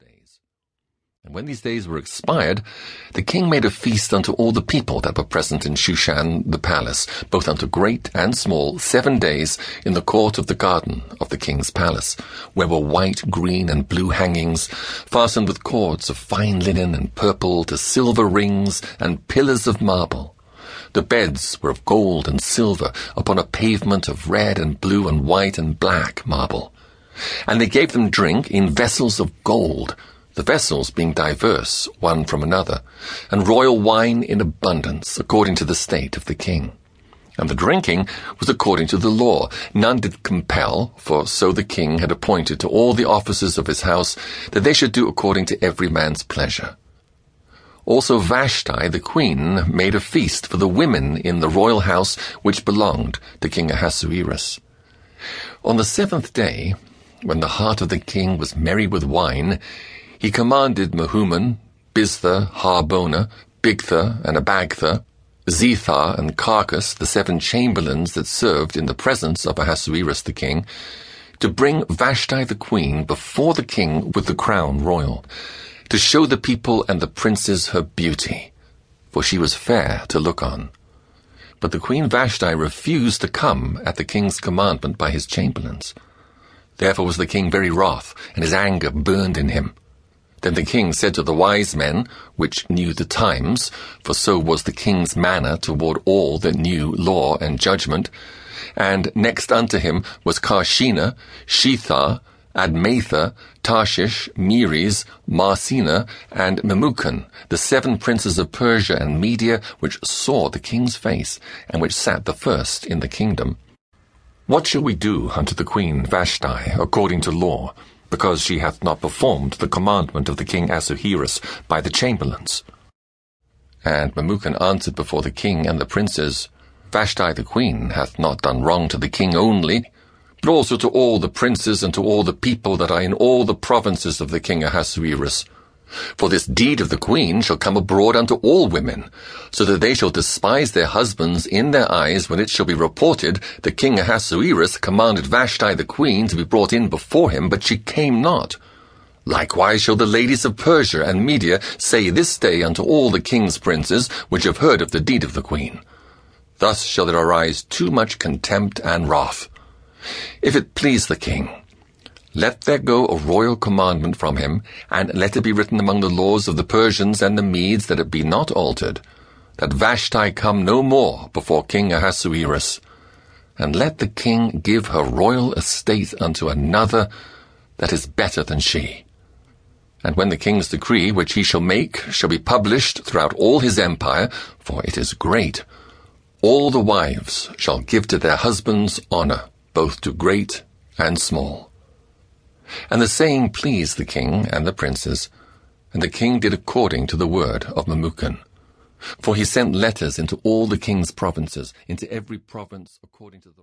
days. And when these days were expired, the king made a feast unto all the people that were present in Shushan the palace, both unto great and small, 7 days in the court of the garden of the king's palace, where were white, green, and blue hangings, fastened with cords of fine linen and purple to silver rings and pillars of marble. The beds were of gold and silver upon a pavement of red and blue and white and black marble. And they gave them drink in vessels of gold, the vessels being diverse one from another, and royal wine in abundance, according to the state of the king. And the drinking was according to the law. None did compel, for so the king had appointed to all the officers of his house, that they should do according to every man's pleasure. Also Vashti the queen made a feast for the women in the royal house which belonged to King Ahasuerus. On the 7th day, when the heart of the king was merry with wine, he commanded Mahuman, Biztha, Harbona, Bigtha, and Abagtha, Zitha and Karkas, the 7 chamberlains that served in the presence of Ahasuerus the king, to bring Vashti the queen before the king with the crown royal, to show the people and the princes her beauty, for she was fair to look on. But the queen Vashti refused to come at the king's commandment by his chamberlains. Therefore was the king very wroth, and his anger burned in him. Then the king said to the wise men, which knew the times, for so was the king's manner toward all that knew law and judgment, and next unto him was Carshena, Shethar, Admetha, Tarshish, Meres, Marsena, and Memucan, the 7 princes of Persia and Media, which saw the king's face, and which sat the first in the kingdom. What shall we do unto the queen Vashti according to law, because she hath not performed the commandment of the king Ahasuerus by the chamberlains? And Memucan answered before the king and the princes, Vashti the queen hath not done wrong to the king only, but also to all the princes and to all the people that are in all the provinces of the king Ahasuerus. For this deed of the queen shall come abroad unto all women, so that they shall despise their husbands in their eyes when it shall be reported that King Ahasuerus commanded Vashti the queen to be brought in before him, but she came not. Likewise shall the ladies of Persia and Media say this day unto all the king's princes which have heard of the deed of the queen. Thus shall there arise too much contempt and wrath. If it please the king, let there go a royal commandment from him, and let it be written among the laws of the Persians and the Medes that it be not altered, that Vashti come no more before King Ahasuerus. And let the king give her royal estate unto another that is better than she. And when the king's decree which he shall make shall be published throughout all his empire, for it is great, all the wives shall give to their husbands honor, both to great and small. And the saying pleased the king and the princes, and the king did according to the word of Memucan. For he sent letters into all the king's provinces, into every province according to the